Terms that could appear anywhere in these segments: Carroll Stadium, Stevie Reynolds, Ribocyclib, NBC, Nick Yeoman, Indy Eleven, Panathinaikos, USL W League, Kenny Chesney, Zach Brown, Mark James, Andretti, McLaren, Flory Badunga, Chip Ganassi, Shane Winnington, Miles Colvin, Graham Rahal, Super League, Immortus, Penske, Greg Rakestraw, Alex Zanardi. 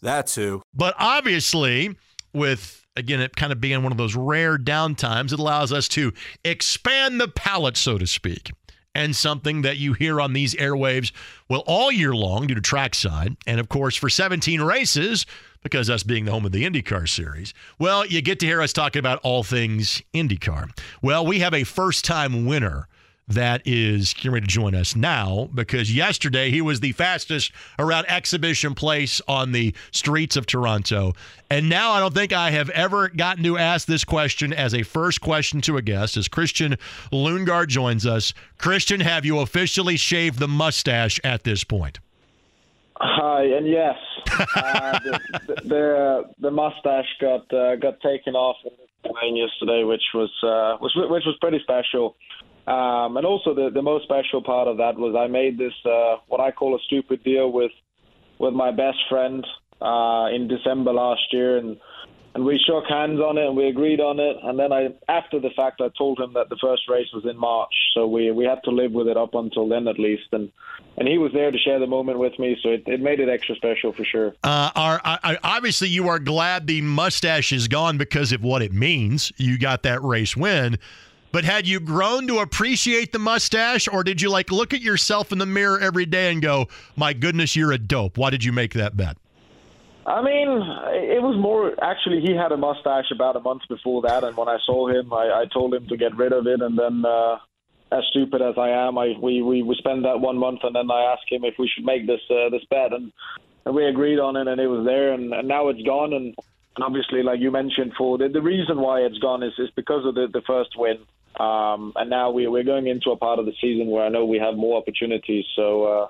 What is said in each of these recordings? that's who. But obviously, with, again, it kind of being one of those rare downtimes, it allows us to expand the palette, so to speak, and something that you hear on these airwaves, well, all year long due to trackside, and, of course, for 17 races, because us being the home of the IndyCar series, well, you get to hear us talking about all things IndyCar. Well, we have a first-time winner that is getting ready to join us now, because yesterday he was the fastest around Exhibition Place on the streets of Toronto. And now I don't think I have ever gotten to ask this question as a first question to a guest, as Christian Lundgaard joins us. Christian, have you officially shaved the mustache at this point? Hi, and yes. The mustache got taken off in the plane yesterday, which was pretty special. And also the most special part of that was I made this what I call a stupid deal with my best friend in December last year, and we shook hands on it and we agreed on it, and then after the fact I told him that the first race was in March, so we had to live with it up until then at least, and he was there to share the moment with me, so it made it extra special for sure. Obviously you are glad the mustache is gone because of what it means. You got that race win. But had you grown to appreciate the mustache, or did you look at yourself in the mirror every day and go, my goodness, you're a dope? Why did you make that bet? I mean, it was more actually he had a mustache about a month before that, and when I saw him, I told him to get rid of it, and then as stupid as I am, we spent that 1 month, and then I asked him if we should make this bet, and we agreed on it, and it was there, and now it's gone, and obviously, like you mentioned, for the reason why it's gone is because of the first win. And now we're going into a part of the season where I know we have more opportunities, so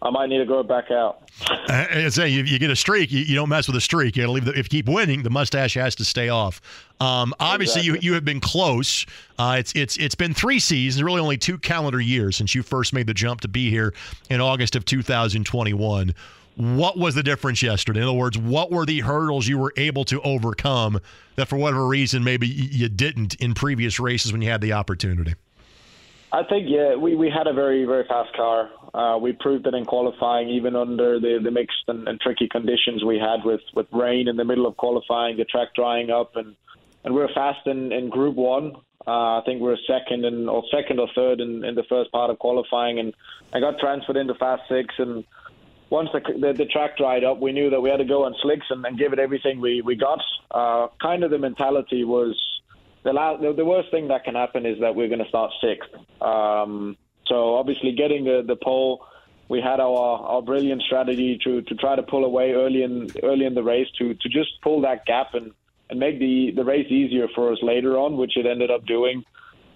I might need to go back out. You get a streak, you don't mess with a streak. You got to leave. If you keep winning, the mustache has to stay off. Obviously, exactly. You have been close. It's been 3 seasons, really only 2 calendar years since you first made the jump to be here in August of 2021. What was the difference yesterday? In other words, what were the hurdles you were able to overcome that for whatever reason maybe you didn't in previous races when you had the opportunity? I think, yeah, we had a very, very fast car. We proved it in qualifying, even under the mixed and tricky conditions we had with rain in the middle of qualifying, the track drying up, and we were fast in Group 1. I think we were second or third in the first part of qualifying, and I got transferred into Fast 6, and once the track dried up, we knew that we had to go on slicks and give it everything we got. Kind of the mentality was the worst thing that can happen is that we're going to start 6th. So obviously getting the pole, we had our brilliant strategy to try to pull away early in the race to just pull that gap and make the race easier for us later on, which it ended up doing.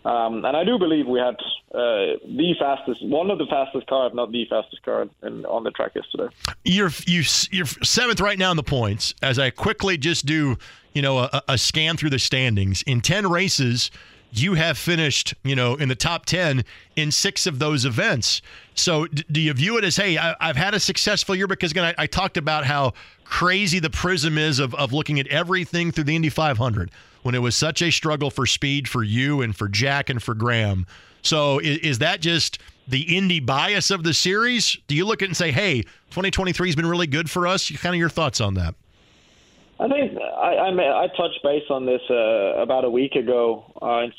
And I do believe we had one of the fastest car, if not the fastest car, on the track yesterday. You're 7th right now in the points. As I quickly just do, a scan through the standings. In 10 races, you have finished, in the top 10 in 6 of those events. So do you view it as, hey, I've had a successful year? Because again, I talked about how crazy the prism is of looking at everything through the Indy 500. When it was such a struggle for speed for you and for Jack and for Graham. So is that just the Indy bias of the series? Do you look at it and say, hey, 2023 has been really good for us? Kind of your thoughts on that. I think I touched base on this about a week ago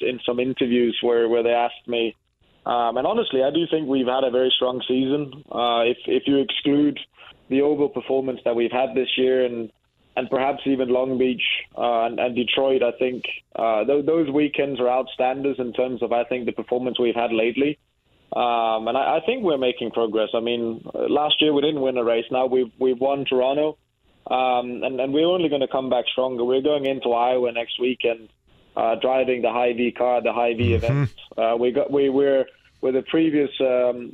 in some interviews where they asked me. And honestly, I do think we've had a very strong season. If you exclude the oval performance that we've had this year, and perhaps even Long Beach and Detroit. I think those weekends are outstanders in terms of, I think, the performance we've had lately. And I think we're making progress. I mean, last year we didn't win a race. Now we've won Toronto, and we're only going to come back stronger. We're going into Iowa next weekend, driving the Hy-Vee car, the Hy-Vee event. We're the previous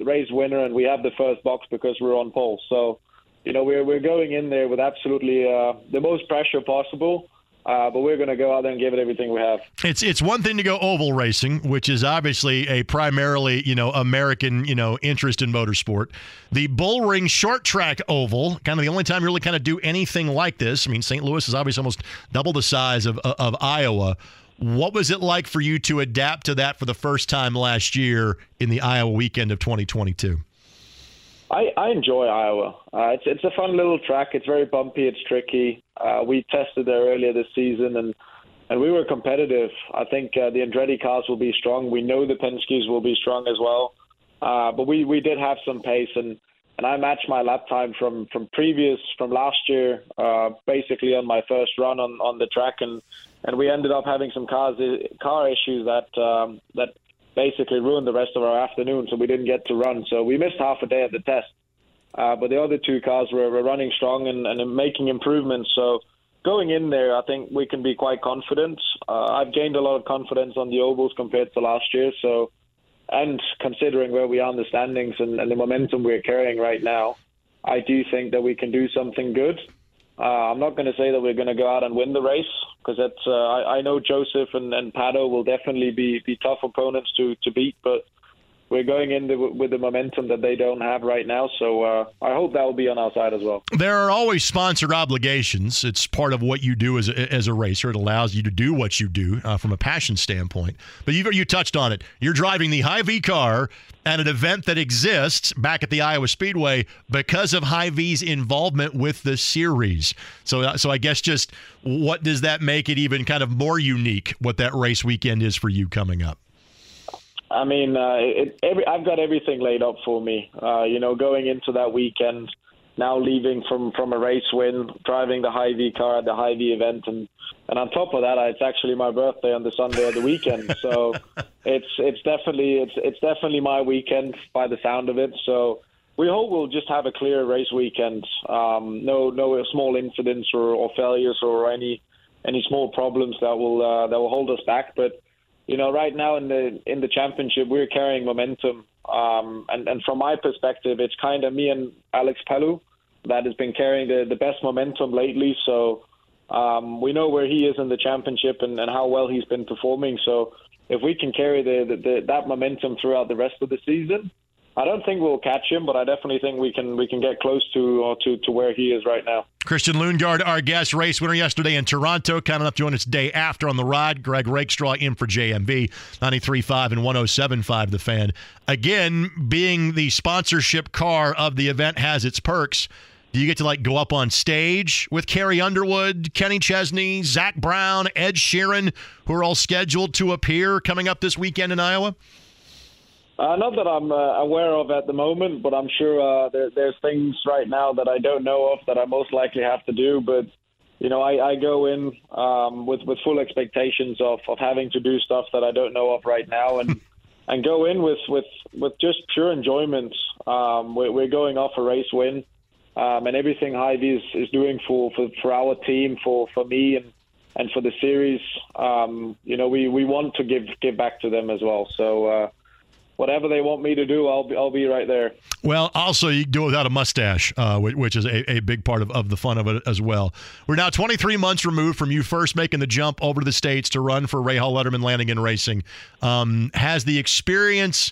race winner, and we have the first box because we're on pole. So, you know, we're going in there with absolutely the most pressure possible. But we're going to go out there and give it everything we have. It's one thing to go oval racing, which is obviously a primarily, you know, American, you know, interest in motorsport. The Bullring short track oval, kind of the only time you really kind of do anything like this. I mean, St. Louis is obviously almost double the size of Iowa. What was it like for you to adapt to that for the first time last year in the Iowa weekend of 2022? I enjoy Iowa. It's a fun little track. It's very bumpy. It's tricky. We tested there earlier this season, and we were competitive. I think the Andretti cars will be strong. We know the Penskes will be strong as well. But we did have some pace, and I matched my lap time from last year, basically on my first run on the track, and we ended up having some car issues that basically ruined the rest of our afternoon, so we didn't get to run. So we missed half a day at the test. But the other two cars were running strong and making improvements. So going in there, I think we can be quite confident. I've gained a lot of confidence on the ovals compared to last year. So, and considering where we are in the standings and the momentum we're carrying right now, I do think that we can do something good. I'm not going to say that we're going to go out and win the race, because I know Joseph and Pato will definitely be tough opponents to beat, but we're going in with the momentum that they don't have right now, so I hope that will be on our side as well. There are always sponsored obligations. It's part of what you do as a racer. It allows you to do what you do from a passion standpoint. But you touched on it. You're driving the Hy-Vee car at an event that exists back at the Iowa Speedway because of Hy-Vee's involvement with the series. So I guess just what does that make it even kind of more unique, what that race weekend is for you coming up? I mean, I've got everything laid up for me, you know, going into that weekend, now leaving from a race win, driving the Hy-Vee car at the Hy-Vee event. And on top of that, it's actually my birthday on the Sunday of the weekend. So it's definitely my weekend by the sound of it. So we hope we'll just have a clear race weekend. No small incidents or failures or any small problems that will hold us back. But you know, right now in the championship, we're carrying momentum. And from my perspective, it's kind of me and Alex Palou that has been carrying the best momentum lately. So we know where he is in the championship and how well he's been performing. So if we can carry that momentum throughout the rest of the season, I don't think we'll catch him, but I definitely think we can get close to where he is right now. Christian Lundgaard, our guest, race winner yesterday in Toronto, counting up to win its day after on the rod. Greg Rakestraw in for JMV, 93.5 and 107.5 The Fan. Again, being the sponsorship car of the event has its perks. Do you get to go up on stage with Carrie Underwood, Kenny Chesney, Zach Brown, Ed Sheeran, who are all scheduled to appear coming up this weekend in Iowa? Not that I'm aware of at the moment, but I'm sure there's things right now that I don't know of that I most likely have to do. But, you know, I go in with full expectations of having to do stuff that I don't know of right now and go in with just pure enjoyment. We're going off a race win, and everything Hy-Vee is doing for our team, for me and for the series. You know, we want to give back to them as well. So, whatever they want me to do, I'll be right there. Well, also, you do it without a mustache, which is a big part of the fun of it as well. We're now 23 months removed from you first making the jump over to the States to run for Rahal Letterman Lanigan Racing. Has the experience,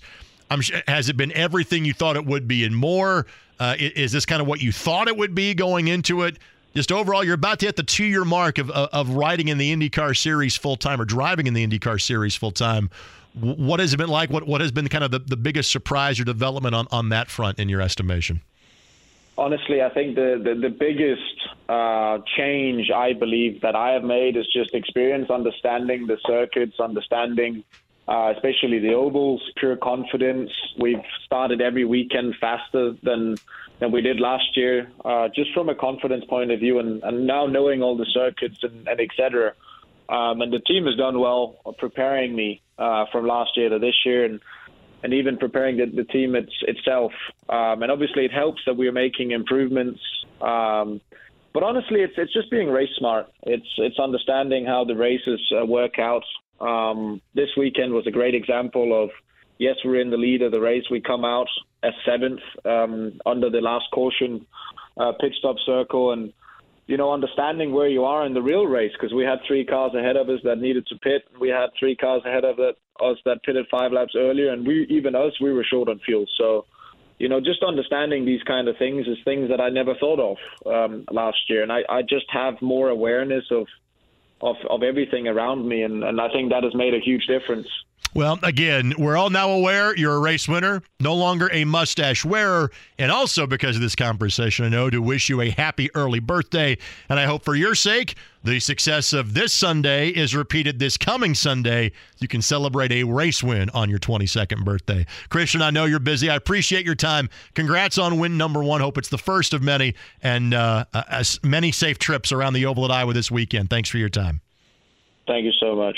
has it been everything you thought it would be and more? Is this kind of what you thought it would be going into it? Just overall, you're about to hit the 2-year mark of riding in the IndyCar Series full-time or driving in the IndyCar Series full-time. What has it been like? What has been kind of the biggest surprise or development on that front in your estimation? Honestly, I think the biggest change I believe that I have made is just experience, understanding the circuits, understanding especially the ovals, pure confidence. We've started every weekend faster than we did last year, just from a confidence point of view, and now knowing all the circuits and et cetera. And the team has done well preparing me from last year to this year, and even preparing the team itself. And obviously it helps that we're making improvements. But honestly, it's just being race smart. It's understanding how the races work out. This weekend was a great example of, yes, we're in the lead of the race. We come out as seventh under the last caution pit stop circle, and understanding where you are in the real race, because we had three cars ahead of us that needed to pit. We had three cars ahead of us that pitted 5 laps earlier, and we were short on fuel. So, just understanding these kind of things is things that I never thought of last year. And I just have more awareness of everything around me, and I think that has made a huge difference. Well, again, we're all now aware you're a race winner, no longer a mustache wearer, and also because of this conversation, I know to wish you a happy early birthday, and I hope for your sake the success of this Sunday is repeated this coming Sunday. You can celebrate a race win on your 22nd birthday. Christian, I know you're busy. I appreciate your time. Congrats on win number 1. Hope it's the first of many, and many safe trips around the oval at Iowa this weekend. Thanks for your time. Thank you so much.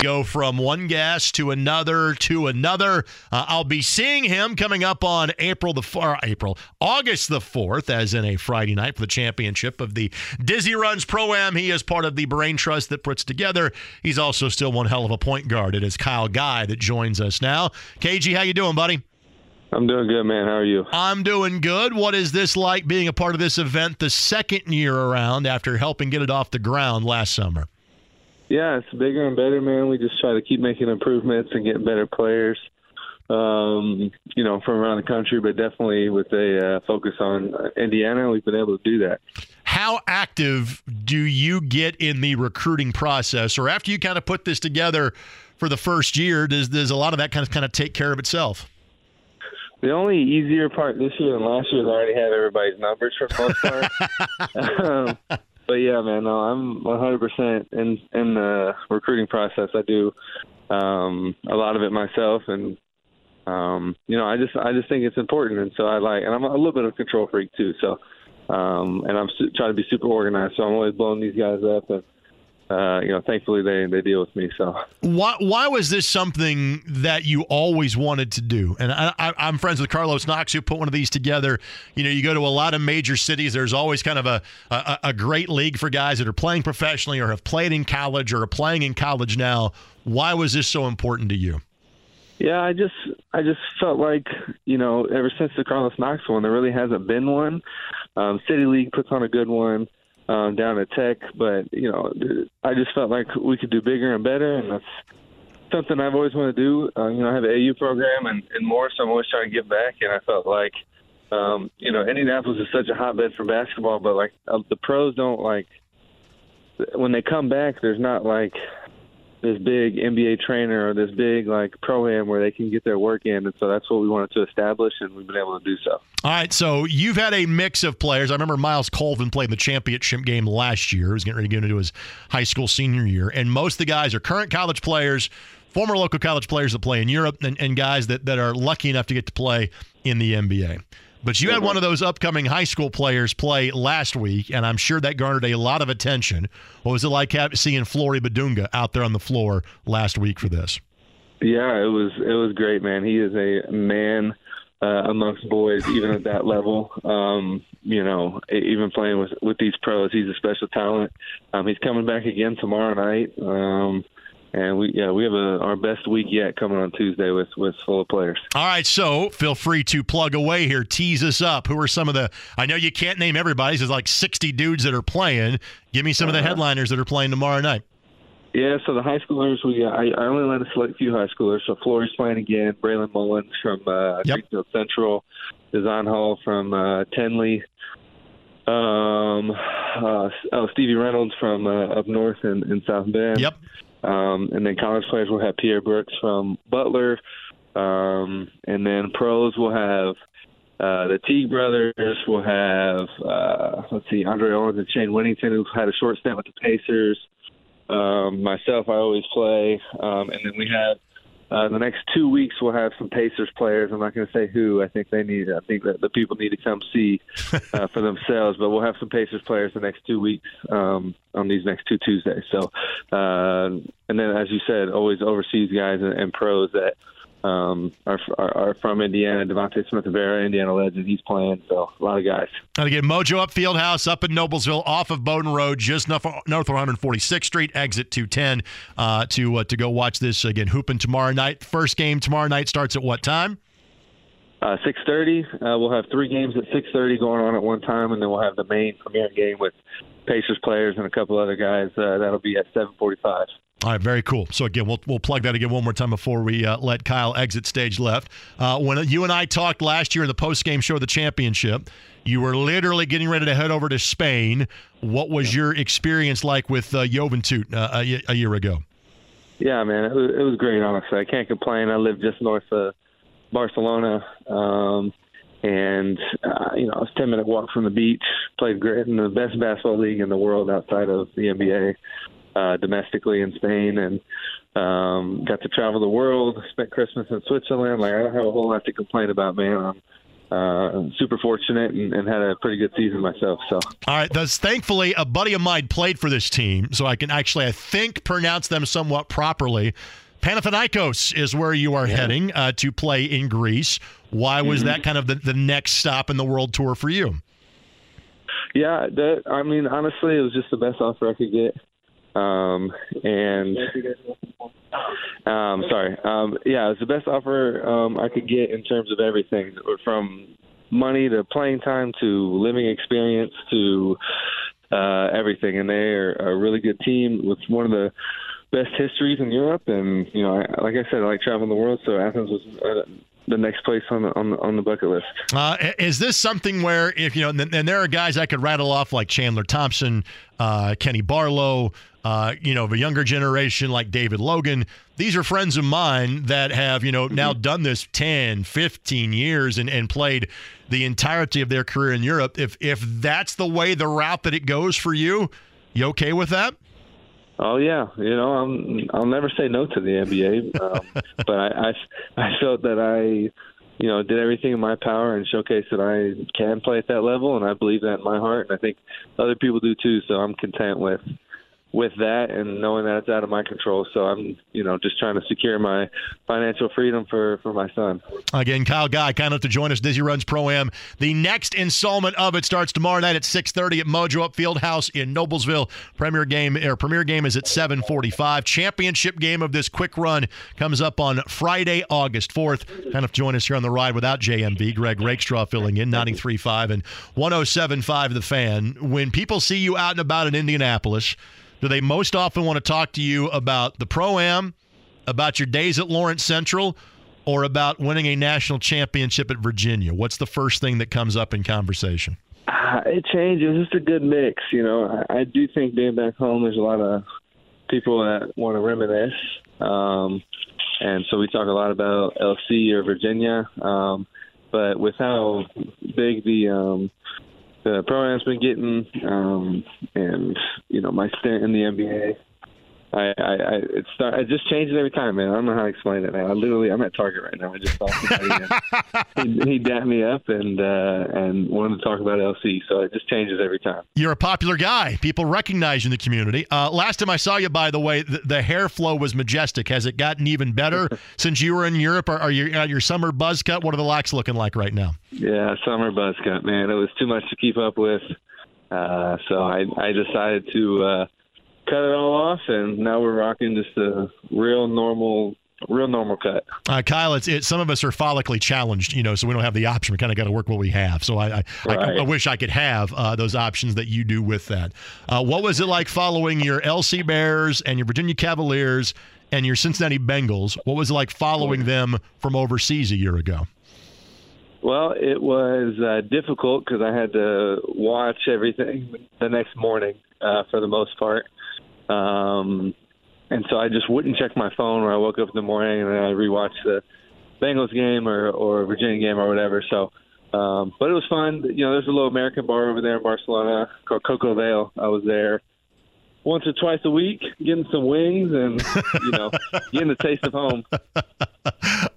Go from one guest to another to another. I'll be seeing him coming up on August the 4th, as in a Friday night, for the championship of the Dizzy Runs Pro-Am. He is part of the brain trust that puts together. He's also still one hell of a point guard. It is Kyle Guy that joins us now. KG, how you doing, buddy? I'm doing good, man. How are you? I'm doing good. What is this like being a part of this event the second year around after helping get it off the ground last summer? Yeah, it's bigger and better, man. We just try to keep making improvements and getting better players, from around the country, but definitely with a focus on Indiana, we've been able to do that. How active do you get in the recruiting process? Or after you kind of put this together for the first year, does a lot of that kind of take care of itself? The only easier part this year than last year is I already have everybody's numbers for the most part. But yeah, man, no, I'm 100% in the recruiting process. I do a lot of it myself, and I just think it's important. And so and I'm a little bit of a control freak too. So, and I'm trying to be super organized. So I'm always blowing these guys up, and thankfully they deal with me. So why was this something that you always wanted to do? And I'm friends with Carlos Knox, who put one of these together. You go to a lot of major cities. There's always kind of a great league for guys that are playing professionally or have played in college or are playing in college now. Why was this so important to you? Yeah, I just felt like, ever since the Carlos Knox one, there really hasn't been one. City League puts on a good one. Down at Tech, but I just felt like we could do bigger and better, and that's something I've always wanted to do. I have an AU program and more, so I'm always trying to give back. And I felt like, Indianapolis is such a hotbed for basketball, but like the pros don't like when they come back. There's not like this big NBA trainer or this big like pro-am where they can get their work in, and so that's what we wanted to establish, and we've been able to do so. All right, so you've had a mix of players. I remember Miles Colvin played in the championship game last year. He was getting ready to get into his high school senior year, and most of the guys are current college players, former local college players that play in Europe, and guys that are lucky enough to get to play in the NBA. But you had one of those upcoming high school players play last week, and I'm sure that garnered a lot of attention. What was it like seeing Flory Badunga out there on the floor last week for this? Yeah, it was great, man. He is a man amongst boys, even at that level. Even playing with these pros, he's a special talent. He's coming back again tomorrow night. And we have our best week yet coming on Tuesday with full of players. All right, so feel free to plug away here. Tease us up. Who are some of the – I know you can't name everybody. There's like 60 dudes that are playing. Give me some of the headliners that are playing tomorrow night. Yeah, so the high schoolers, I only let a select few high schoolers. So Flory's playing again. Braylon Mullins from Greenfield Central. Design Hall from Tenley. Stevie Reynolds from up north in South Bend. Yep. And then college players will have Pierre Brooks from Butler. And then pros will have the Teague brothers. Will have, Andre Owens and Shane Winnington, who had a short stint with the Pacers. Myself, I always play. And then we have the next 2 weeks, we'll have some Pacers players. I'm not going to say who. I think that the people need to come see for themselves. But we'll have some Pacers players the next 2 weeks on these next two Tuesdays. So, and then, as you said, always overseas guys and pros that are from Indiana. Devontae Smith Vera, Indiana legend. He's playing, so a lot of guys. And again, Mojo Up Fieldhouse up in Noblesville, off of Bowden Road, just north of 146th Street, exit 210, to go watch this again. Hooping tomorrow night. First game tomorrow night starts at what time? 6:30. We'll have three games at 6:30 going on at one time, and then we'll have the main premier game with Pacers players and a couple other guys. That'll be at 7:45. All right, very cool. So, again, we'll plug that again one more time before we let Kyle exit stage left. When you and I talked last year in the post-game show of the championship, you were literally getting ready to head over to Spain. What was your experience like with Joventut a year ago? Yeah, man, it was great, honestly. I can't complain. I live just north of Barcelona, and, it's a 10-minute walk from the beach. Played great in the best basketball league in the world outside of the NBA. Domestically in Spain, and got to travel the world. Spent Christmas in Switzerland. I don't have a whole lot to complain about, man. I'm super fortunate and had a pretty good season myself. So, all right. Thankfully, a buddy of mine played for this team, so I can actually, I think, pronounce them somewhat properly. Panathinaikos is where you are heading to play in Greece. Why was that kind of the next stop in the world tour for you? Yeah, honestly, it was just the best offer I could get. It was the best offer I could get in terms of everything, from money to playing time to living experience to everything. And they are a really good team with one of the best histories in Europe. And like I said, I like traveling the world, so Athens was the next place on the bucket list. Is this something where if and there are guys I could rattle off like Chandler Thompson, Kenny Barlow, of a younger generation like David Logan. These are friends of mine that have now done this 10, 15 years and played the entirety of their career in Europe. If that's the route that it goes for you, you okay with that? Oh yeah, I'll never say no to the NBA, but I felt that I, did everything in my power and showcased that I can play at that level, and I believe that in my heart, and I think other people do too. So I'm content with that, and knowing that it's out of my control. So I'm, just trying to secure my financial freedom for my son. Again, Kyle Guy, kind enough to join us. Dizzy Runs Pro-Am. The next installment of it starts tomorrow night at 6:30 at Mojo Up Fieldhouse in Noblesville. Premier game is at 7:45. Championship game of this quick run comes up on Friday, August 4th. Kind enough to join us here on the ride without JMV. Greg Rakestraw filling in, 93.5 and 107.5 The Fan. When people see you out and about in Indianapolis, do they most often want to talk to you about the Pro-Am, about your days at Lawrence Central, or about winning a national championship at Virginia? What's the first thing that comes up in conversation? It changes. It's a good mix. I do think being back home, there's a lot of people that want to reminisce. And so we talk a lot about LC or Virginia. But with how big the Pro-Am's been getting, and my stint in the NBA, it just changes every time, man. I don't know how to explain it, man. I'm at Target right now. I just saw somebody and he dapped me up and wanted to talk about LC, so it just changes every time. You're a popular guy. People recognize you in the community. Last time I saw you, by the way, the hair flow was majestic. Has it gotten even better since you were in Europe? Are you at your summer buzz cut? What are the locks looking like right now? Yeah, summer buzz cut, man. It was too much to keep up with, so I decided to cut it all off, and now we're rocking just a real normal cut. Kyle, it's some of us are follically challenged, so we don't have the option. We kind of got to work what we have. So I wish I could have those options that you do with that. What was it like following your LC Bears and your Virginia Cavaliers and your Cincinnati Bengals? What was it like following them from overseas a year ago? Well, it was difficult because I had to watch everything the next morning for the most part. And so I just wouldn't check my phone when I woke up in the morning, and then I rewatched the Bengals game or Virginia game or whatever. So, but it was fun. You know, there's a little American bar over there in Barcelona called Coco Vale. I was there once or twice a week, getting some wings and, you know, getting a taste of home.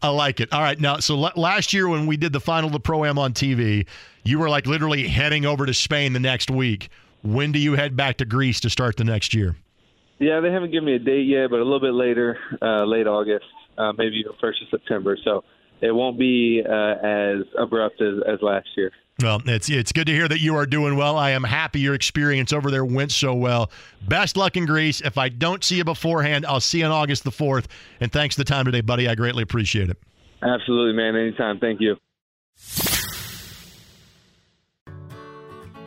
I like it. All right. Now, so last year when we did the final of the Pro-Am on TV, you were like literally heading over to Spain the next week. When do you head back to Greece to start the next year? Yeah, they haven't given me a date yet, but a little bit later, late August, maybe even 1st of September. So it won't be as abrupt as last year. Well, it's good to hear that you are doing well. I am happy your experience over there went so well. Best luck in Greece. If I don't see you beforehand, I'll see you on August the 4th. And thanks for the time today, buddy. I greatly appreciate it. Absolutely, man. Anytime. Thank you.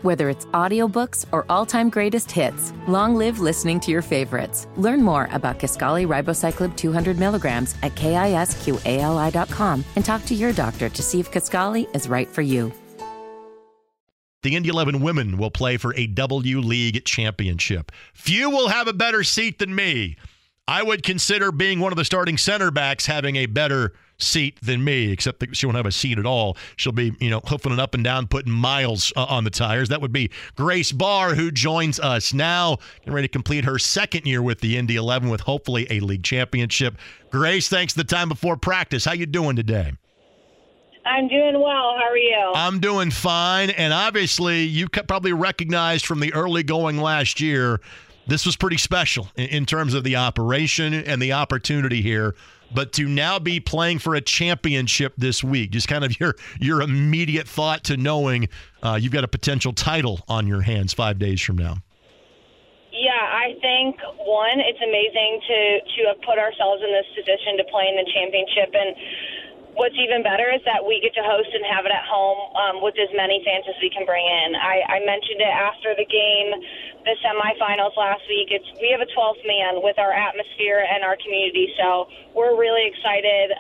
Whether it's audiobooks or all-time greatest hits, long live listening to your favorites. Learn more about Kisqali Ribocyclib 200 milligrams at KISQALI.com and talk to your doctor to see if Kisqali is right for you. The Indy 11 women will play for a W League championship. Few will have a better seat than me. I would consider being one of the starting center backs having a better seat than me, except that she won't have a seat at all. She'll be, you know, hoofing it up and down, putting miles on the tires. That would be Grace Bahr, who joins us now, getting ready to complete her second year with the Indy 11 with hopefully a league championship. Grace, thanks for the time before practice. How you doing today? I'm doing well. How are you? I'm doing fine. And obviously, you probably recognized from the early going last year, this was pretty special in terms of the operation and the opportunity here. But to now be playing for a championship this week, just kind of your immediate thought to knowing you've got a potential title on your hands 5 days from now. Yeah, I think, one, it's amazing to have put ourselves in this position to play in the championship. And what's even better is that we get to host and have it at home with as many fans as we can bring in. I mentioned it after the game, the semifinals last week. We have a 12th man with our atmosphere and our community, so we're really excited.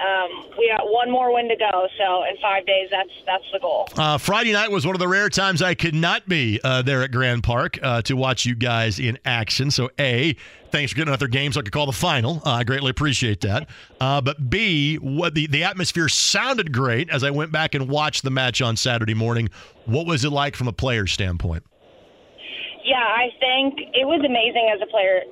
We got one more win to go, so in 5 days, that's the goal. Friday night was one of the rare times I could not be there at Grand Park to watch you guys in action. So, A, thanks for getting out their games so I could call the final. I greatly appreciate that. But B, what the atmosphere sounded great as I went back and watched the match on Saturday morning. What was it like from a player's standpoint? Yeah, I think it was amazing as a player.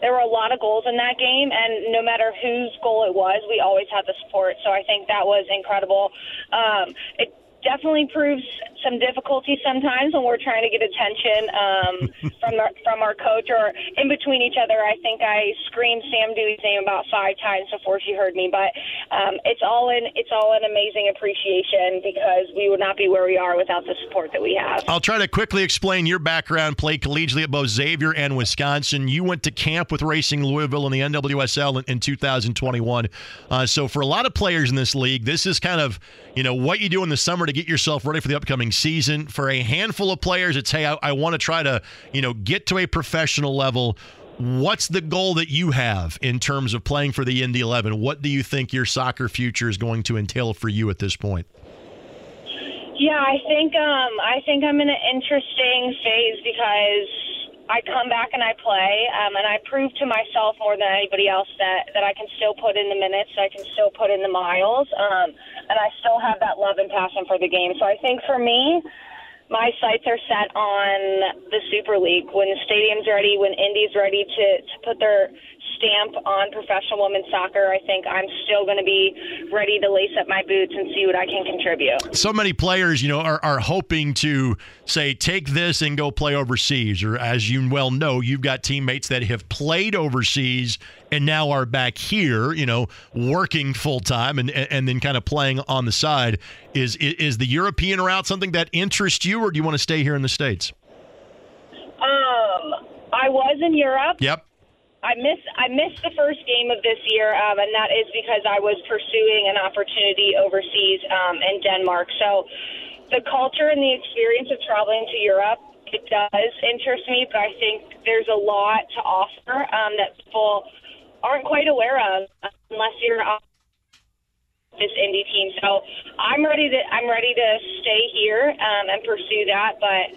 There were a lot of goals in that game, and no matter whose goal it was, we always had the support. So I think that was incredible. It definitely proves some difficulty sometimes when we're trying to get attention from our coach or in between each other. I think I screamed Sam Dewey's name about 5 times before she heard me, but it's all an amazing appreciation because we would not be where we are without the support that we have. I'll try to quickly explain your background. Played collegiately at both Xavier and Wisconsin. You went to camp with Racing Louisville in the NWSL in 2021. So for a lot of players in this league, this is kind of, you know, what you do in the summer to get yourself ready for the upcoming season. For a handful of players, it's, hey, I want to try to, you know, get to a professional level. What's the goal that you have in terms of playing for the Indy 11? What do you think your soccer future is going to entail for you at this point? Yeah, I think I'm in an interesting phase because I come back and I play, and I prove to myself more than anybody else that I can still put in the minutes, I can still put in the miles, and I still have that love and passion for the game. So I think for me, my sights are set on the Super League. When the stadium's ready, when Indy's ready to put their stamp on professional women's soccer, I think I'm still going to be ready to lace up my boots and see what I can contribute. So many players, you know, are hoping to say, take this and go play overseas. Or as you well know, you've got teammates that have played overseas and now are back here, you know, working full time and then kind of playing on the side. Is the European route something that interests you, or do you want to stay here in the States? I was in Europe. Yep. I missed the first game of this year, and that is because I was pursuing an opportunity overseas in Denmark. So the culture and the experience of traveling to Europe, it does interest me, but I think there's a lot to offer that people aren't quite aware of unless you're this Indy team. So I'm ready to stay here and pursue that. But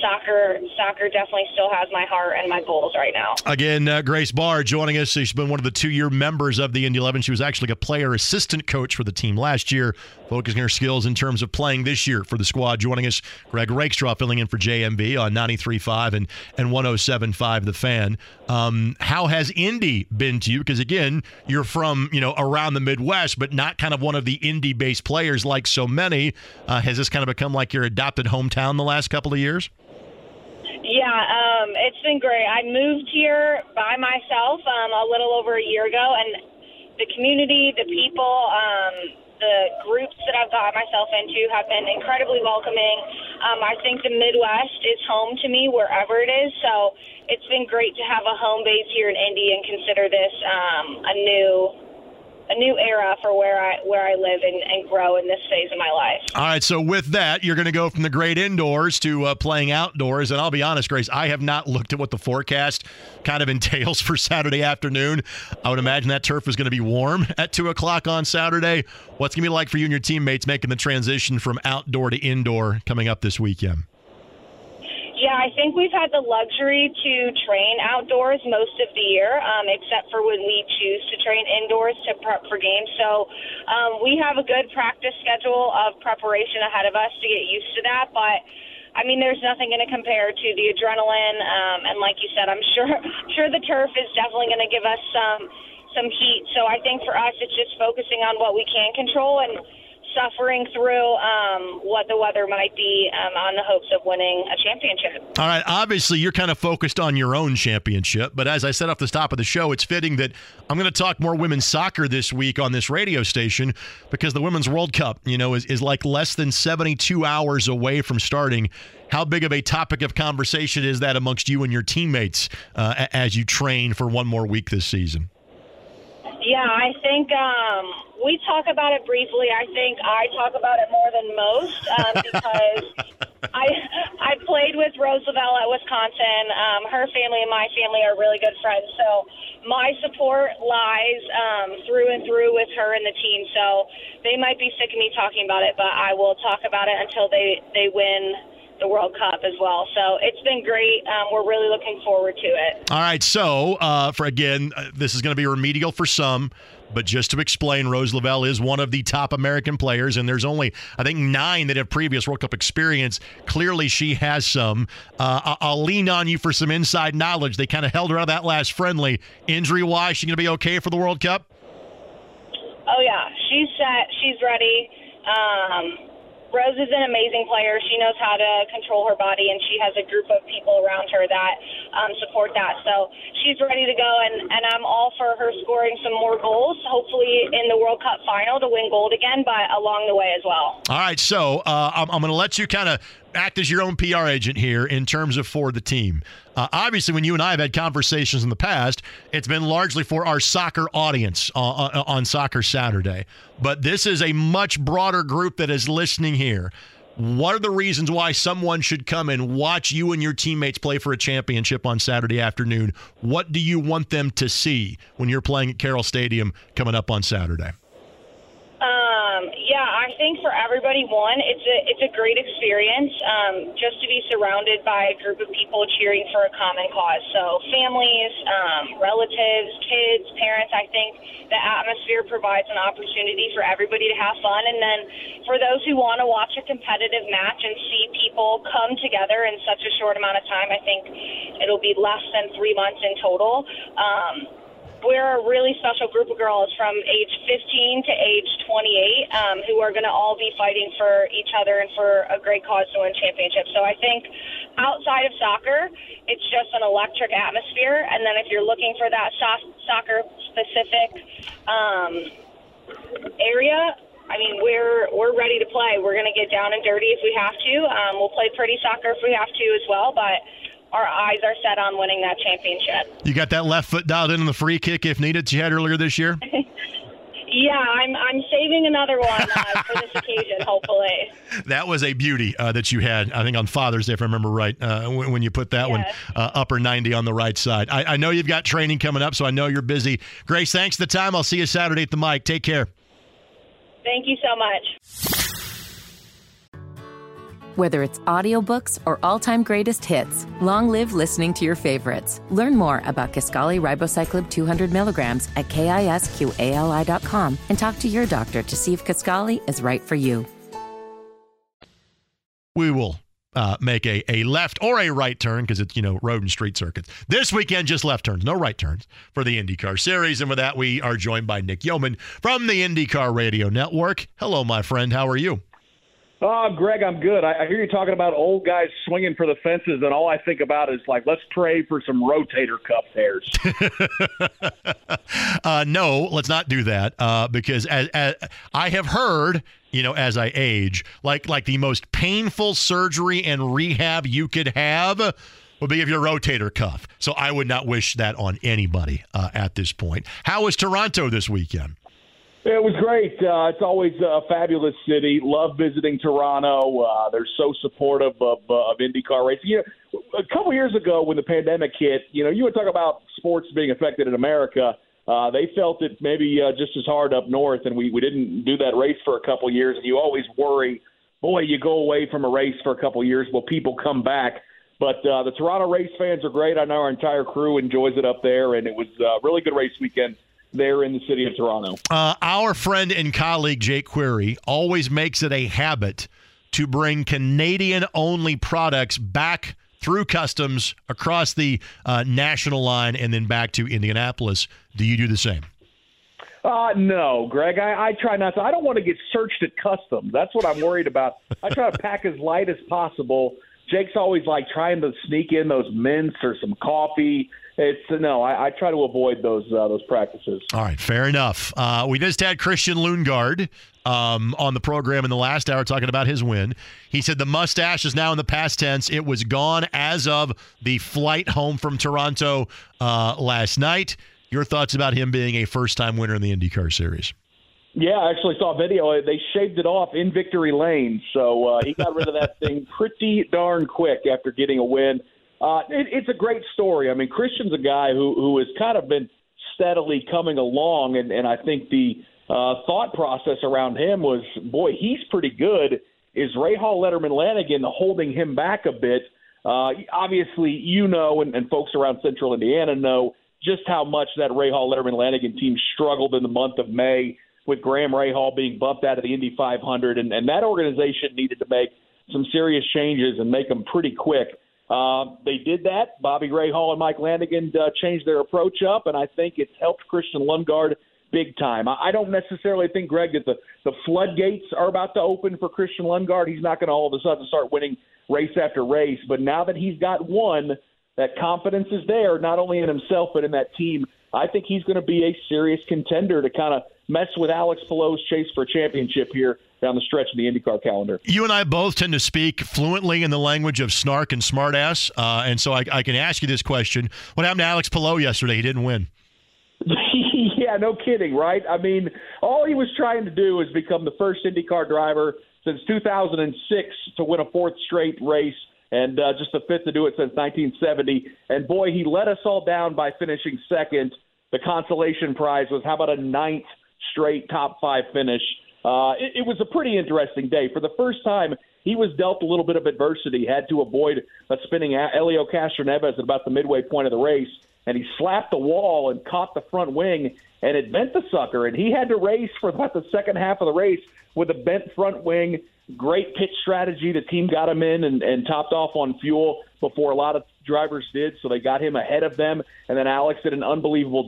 soccer definitely still has my heart and my goals right now. Again, Grace Bahr joining us. She's been one of the two-year members of the Indy 11. She was actually a player assistant coach for the team last year, focusing her skills in terms of playing this year for the squad. Joining us, Greg Rakestraw filling in for JMV on 93.5 and 107.5 The Fan. How has Indy been to you? Because, again, you're from, around the Midwest, but not kind of one of the Indy-based players like so many. Has this kind of become like your adopted hometown the last couple of years? Yeah, it's been great. I moved here by myself a little over a year ago, and the community, the people, the groups that I've gotten myself into have been incredibly welcoming. I think the Midwest is home to me wherever it is, so it's been great to have a home base here in Indy and consider this a new era for where I live and grow in this phase of my life. All right, so with that, you're going to go from the great indoors to playing outdoors. And I'll be honest, Grace, I have not looked at what the forecast kind of entails for Saturday afternoon. I would imagine that turf is going to be warm at 2 o'clock on Saturday. What's going to be like for you and your teammates making the transition from outdoor to indoor coming up this weekend? Yeah, I think we've had the luxury to train outdoors most of the year, except for when we choose to train indoors to prep for games. So we have a good practice schedule of preparation ahead of us to get used to that. But, I mean, there's nothing going to compare to the adrenaline. And like you said, I'm sure the turf is definitely going to give us some heat. So I think for us it's just focusing on what we can control and suffering through what the weather might be on the hopes of winning a championship. All right, obviously you're kind of focused on your own championship, but as I said off the top of the show, it's fitting that I'm going to talk more women's soccer this week on this radio station because the Women's World Cup, is like less than 72 hours away from starting. How big of a topic of conversation is that amongst you and your teammates as you train for one more week this season? Yeah, I think we talk about it briefly. I think I talk about it more than most because I played with Rose Lavelle at Wisconsin. Her family and my family are really good friends. So my support lies through and through with her and the team. So they might be sick of me talking about it, but I will talk about it until they win the World Cup as well. So it's been great. We're really looking forward to it. All right. So this is going to be remedial for some, but just to explain, Rose Lavelle is one of the top American players, and there's only, I think, 9 that have previous World Cup experience. Clearly she has some. I'll lean on you for some inside knowledge. They kind of held her out of that last friendly. Injury-wise, she's going to be okay for the World Cup? Oh, yeah. She's set. She's ready. Rose is an amazing player. She knows how to control her body, and she has a group of people around her that support that. So she's ready to go, and I'm all for her scoring some more goals, hopefully in the World Cup final to win gold again, but along the way as well. All right, so I'm going to let you kind of act as your own PR agent here in terms of for the team. Obviously, when you and I have had conversations in the past, it's been largely for our soccer audience on Soccer Saturday. But this is a much broader group that is listening here. What are the reasons why someone should come and watch you and your teammates play for a championship on Saturday afternoon? What do you want them to see when you're playing at Carroll Stadium coming up on Saturday? Yeah, I think for everybody, one, it's a great experience just to be surrounded by a group of people cheering for a common cause. So families, relatives, kids, parents, I think the atmosphere provides an opportunity for everybody to have fun. And then for those who want to watch a competitive match and see people come together in such a short amount of time, I think it'll be less than 3 months in total. We're a really special group of girls from age 15 to age 28 who are going to all be fighting for each other and for a great cause to win championships. So I think outside of soccer, it's just an electric atmosphere. And then if you're looking for that soccer-specific area, I mean, we're ready to play. We're going to get down and dirty if we have to. We'll play pretty soccer if we have to as well, but our eyes are set on winning that championship. You got that left foot dialed in the free kick, if needed, you had earlier this year? Yeah, I'm saving another one for this occasion, hopefully. That was a beauty that you had, I think, on Father's Day, if I remember right, when you put that one upper 90 on the right side. I know you've got training coming up, so I know you're busy. Grace, thanks for the time. I'll see you Saturday at the mic. Take care. Thank you so much. Whether it's audiobooks or all-time greatest hits, long live listening to your favorites. Learn more about Kisqali Ribocyclib 200 milligrams at KISQALI.com and talk to your doctor to see if Kisqali is right for you. We will make a left or a right turn because it's, road and street circuits. This weekend, just left turns, no right turns for the IndyCar Series. And with that, we are joined by Nick Yeoman from the IndyCar Radio Network. Hello, my friend. How are you? Oh, Greg, I'm good. I hear you talking about old guys swinging for the fences, and all I think about is, let's pray for some rotator cuff hairs. No, let's not do that, because as I have heard, as I age, like the most painful surgery and rehab you could have would be of your rotator cuff. So I would not wish that on anybody at this point. How was Toronto this weekend? It was great. It's always a fabulous city. Love visiting Toronto. They're so supportive of IndyCar racing. A couple years ago when the pandemic hit, you would talk about sports being affected in America. They felt it maybe just as hard up north, and we didn't do that race for a couple years. And you always worry, boy, you go away from a race for a couple years, will people come back? But the Toronto race fans are great. I know our entire crew enjoys it up there, and it was a really good race weekend there in the city of Toronto. Our friend and colleague Jake Query always makes it a habit to bring Canadian-only products back through customs across the national line and then back to Indianapolis. Do you do the same? No, Greg. I try not to. I don't want to get searched at customs. That's what I'm worried about. I try to pack as light as possible. Jake's always trying to sneak in those mints or some coffee. I try to avoid those practices. All right, fair enough. We just had Christian Lundgaard on the program in the last hour talking about his win. He said the mustache is now in the past tense. It was gone as of the flight home from Toronto last night. Your thoughts about him being a first-time winner in the IndyCar Series? Yeah, I actually saw a video. They shaved it off in Victory Lane, so he got rid of that thing pretty darn quick after getting a win. It's a great story. I mean, Christian's a guy who has kind of been steadily coming along, and I think the thought process around him was, boy, he's pretty good. Is Rahal Letterman Lanigan holding him back a bit? Obviously, and folks around Central Indiana know just how much that Rahal Letterman Lanigan team struggled in the month of May with Graham Rahal being bumped out of the Indy 500, and that organization needed to make some serious changes and make them pretty quick. They did that. Bobby Rahal and Mike Lanigan changed their approach up, and I think it's helped Christian Lundgaard big time. I don't necessarily think, Greg, that the floodgates are about to open for Christian Lundgaard. He's not going to all of a sudden start winning race after race, but now that he's got one, that confidence is there, not only in himself but in that team. I think he's going to be a serious contender to kind of mess with Alex Palou's chase for a championship here down the stretch of the IndyCar calendar. You and I both tend to speak fluently in the language of snark and smartass, and so I can ask you this question. What happened to Alex Palou yesterday? He didn't win. Yeah, no kidding, right? I mean, all he was trying to do is become the first IndyCar driver since 2006 to win a fourth straight race, and just the fifth to do it since 1970. And, boy, he let us all down by finishing second. The consolation prize was how about a ninth straight top five finish. It was a pretty interesting day. For the first time, he was dealt a little bit of adversity, had to avoid a spinning Elio Castro-Neves at about the midway point of the race, and he slapped the wall and caught the front wing, and it bent the sucker, and he had to race for about the second half of the race with a bent front wing. Great pitch strategy. The team got him in and topped off on fuel before a lot of drivers did, so they got him ahead of them, and then Alex did an unbelievable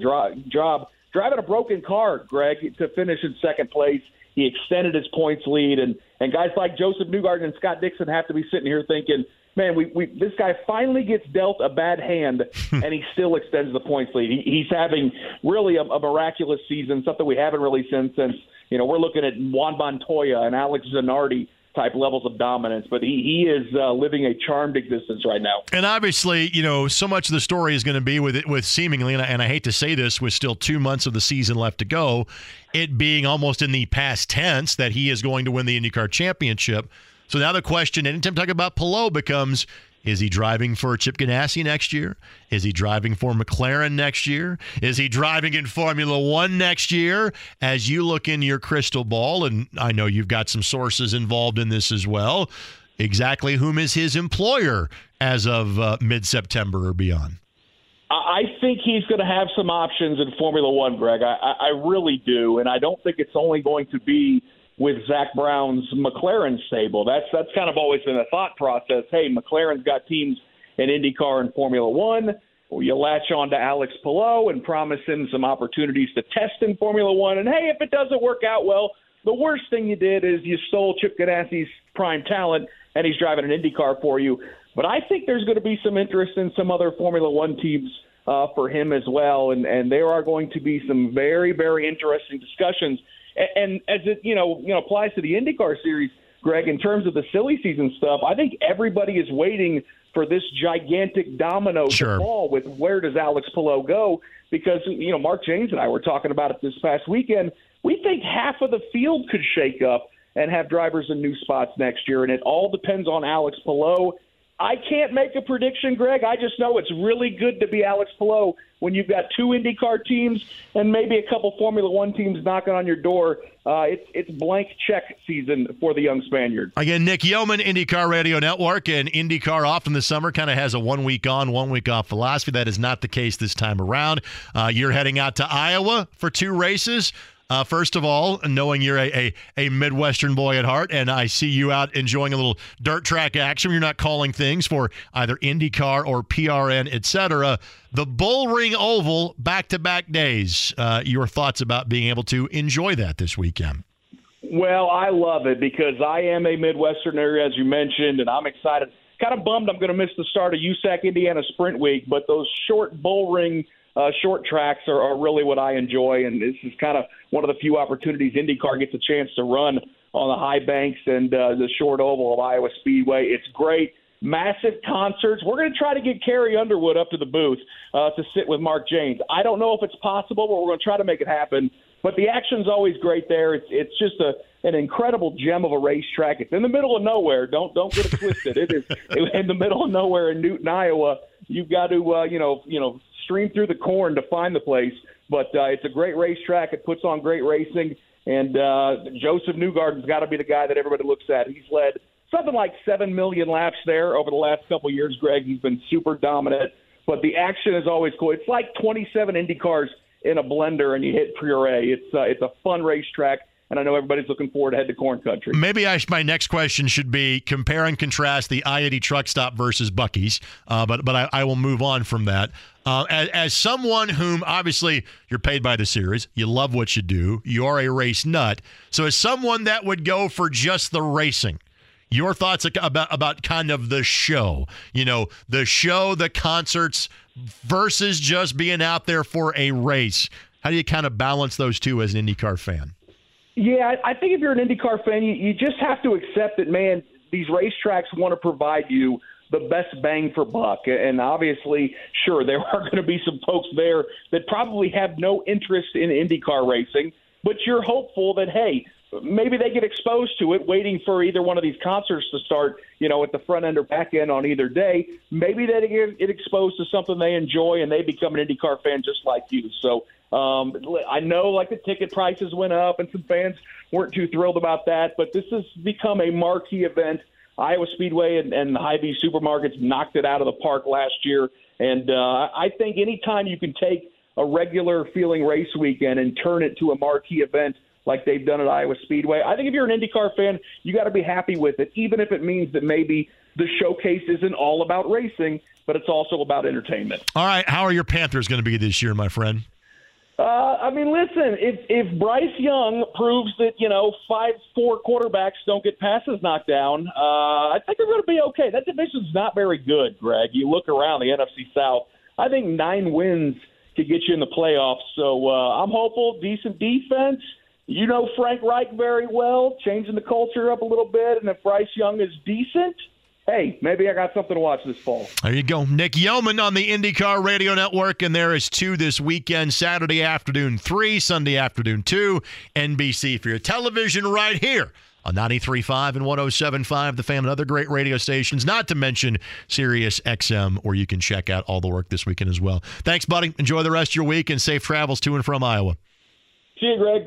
job driving a broken car, Greg, to finish in second place. He extended his points lead, and guys like Joseph Newgarden and Scott Dixon have to be sitting here thinking, man, this guy finally gets dealt a bad hand, and he still extends the points lead. He's having really a miraculous season, something we haven't really seen since, we're looking at Juan Montoya and Alex Zanardi type levels of dominance, but he is living a charmed existence right now. And obviously, so much of the story is going to be with seemingly, and I hate to say this, with still 2 months of the season left to go, it being almost in the past tense that he is going to win the IndyCar Championship. So now the question, anytime talking about Palou, becomes, Is he driving for Chip Ganassi next year? Is he driving for McLaren next year? Is he driving in Formula One next year? As you look into your crystal ball, and I know you've got some sources involved in this as well, exactly whom is his employer as of mid-September or beyond? I think he's going to have some options in Formula One, Greg. I really do, and I don't think it's only going to be with Zach Brown's McLaren stable. That's kind of always been a thought process. Hey, McLaren's got teams in IndyCar and Formula One. Well, you latch on to Alex Palou and promise him some opportunities to test in Formula One. And, hey, if it doesn't work out well, the worst thing you did is you stole Chip Ganassi's prime talent, and he's driving an IndyCar for you. But I think there's going to be some interest in some other Formula One teams for him as well, and there are going to be some very, very interesting discussions. And as it you know applies to the IndyCar series, Greg, in terms of the silly season stuff, I think everybody is waiting for this gigantic domino to fall with where does Alex Palou go? Because you know Mark James and I were talking about it this past weekend. We think half of the field could shake up and have drivers in new spots next year, and it all depends on Alex Palou. I can't make a prediction, Greg. I just know it's really good to be Alex Palou when you've got two IndyCar teams and maybe a couple Formula One teams knocking on your door. It's blank check season for the young Spaniard. Again, Nick Yeoman, IndyCar Radio Network, and IndyCar off in the summer kind of has a 1 week on, 1 week off philosophy. That is not the case this time around. You're heading out to Iowa for two races. First of all, knowing you're a Midwestern boy at heart, and I see you out enjoying a little dirt track action, you're not calling things for either IndyCar or PRN, etc. The Bullring Oval back-to-back days. Your thoughts about being able to enjoy that this weekend? Well, I love it because I am a Midwesterner, as you mentioned, and I'm excited. Kind of bummed I'm going to miss the start of USAC Indiana Sprint Week, but those short Bullring short tracks are really what I enjoy, and this is kind of one of the few opportunities IndyCar gets a chance to run on the high banks and the short oval of Iowa Speedway. It's great. Massive concerts. We're going to try to get Carrie Underwood up to the booth to sit with Mark James. I don't know if it's possible, but we're going to try to make it happen. But the action's always great there. It's just an incredible gem of a racetrack. It's in the middle of nowhere. Don't get it twisted. It is in the middle of nowhere in Newton, Iowa. You've got to you know stream through the corn to find the place. But it's a great racetrack. It puts on great racing. And Joseph Newgarden's got to be the guy that everybody looks at. He's led something like 7 million laps there over the last couple of years, Greg. He's been super dominant. But the action is always cool. It's like 27 IndyCars in a blender and you hit puree. It's a fun racetrack, and I know everybody's looking forward to head to corn country. Maybe my next question should be compare and contrast the I-80 truck stop versus Buc-ee's, but I will move on from that. As someone whom, obviously, you're paid by the series, you love what you do, you're a race nut, so as someone that would go for just the racing, your thoughts about kind of the show, you know, the show, the concerts versus just being out there for a race. How do you kind of balance those two as an IndyCar fan? Yeah, I think if you're an IndyCar fan, you just have to accept that, man, these racetracks want to provide you the best bang for buck. And obviously, sure, there are going to be some folks there that probably have no interest in IndyCar racing, but you're hopeful that, hey, maybe they get exposed to it waiting for either one of these concerts to start, you know, at the front end or back end on either day. Maybe they get exposed to something they enjoy and they become an IndyCar fan just like you. So I know like the ticket prices went up and some fans weren't too thrilled about that, but this has become a marquee event. Iowa Speedway and Hy-Vee supermarkets knocked it out of the park last year. And I think anytime you can take a regular feeling race weekend and turn it to a marquee event, like they've done at Iowa Speedway. I think if you're an IndyCar fan, you got to be happy with it, even if it means that maybe the showcase isn't all about racing, but it's also about entertainment. All right, how are your Panthers going to be this year, my friend? I mean, listen, if Bryce Young proves that, you know, 5'4" quarterbacks don't get passes knocked down, I think they're going to be okay. That division's not very good, Greg. You look around the NFC South, I think 9 wins could get you in the playoffs. So I'm hopeful, decent defense. You know Frank Reich very well, changing the culture up a little bit, and if Bryce Young is decent, hey, maybe I got something to watch this fall. There you go. Nick Yeoman on the IndyCar Radio Network, and there is 2 this weekend, Saturday afternoon 3, Sunday afternoon 2, NBC for your television right here on 93.5 and 107.5, The Fan, and other great radio stations, not to mention Sirius XM, where you can check out all the work this weekend as well. Thanks, buddy. Enjoy the rest of your week and safe travels to and from Iowa. See you, Greg.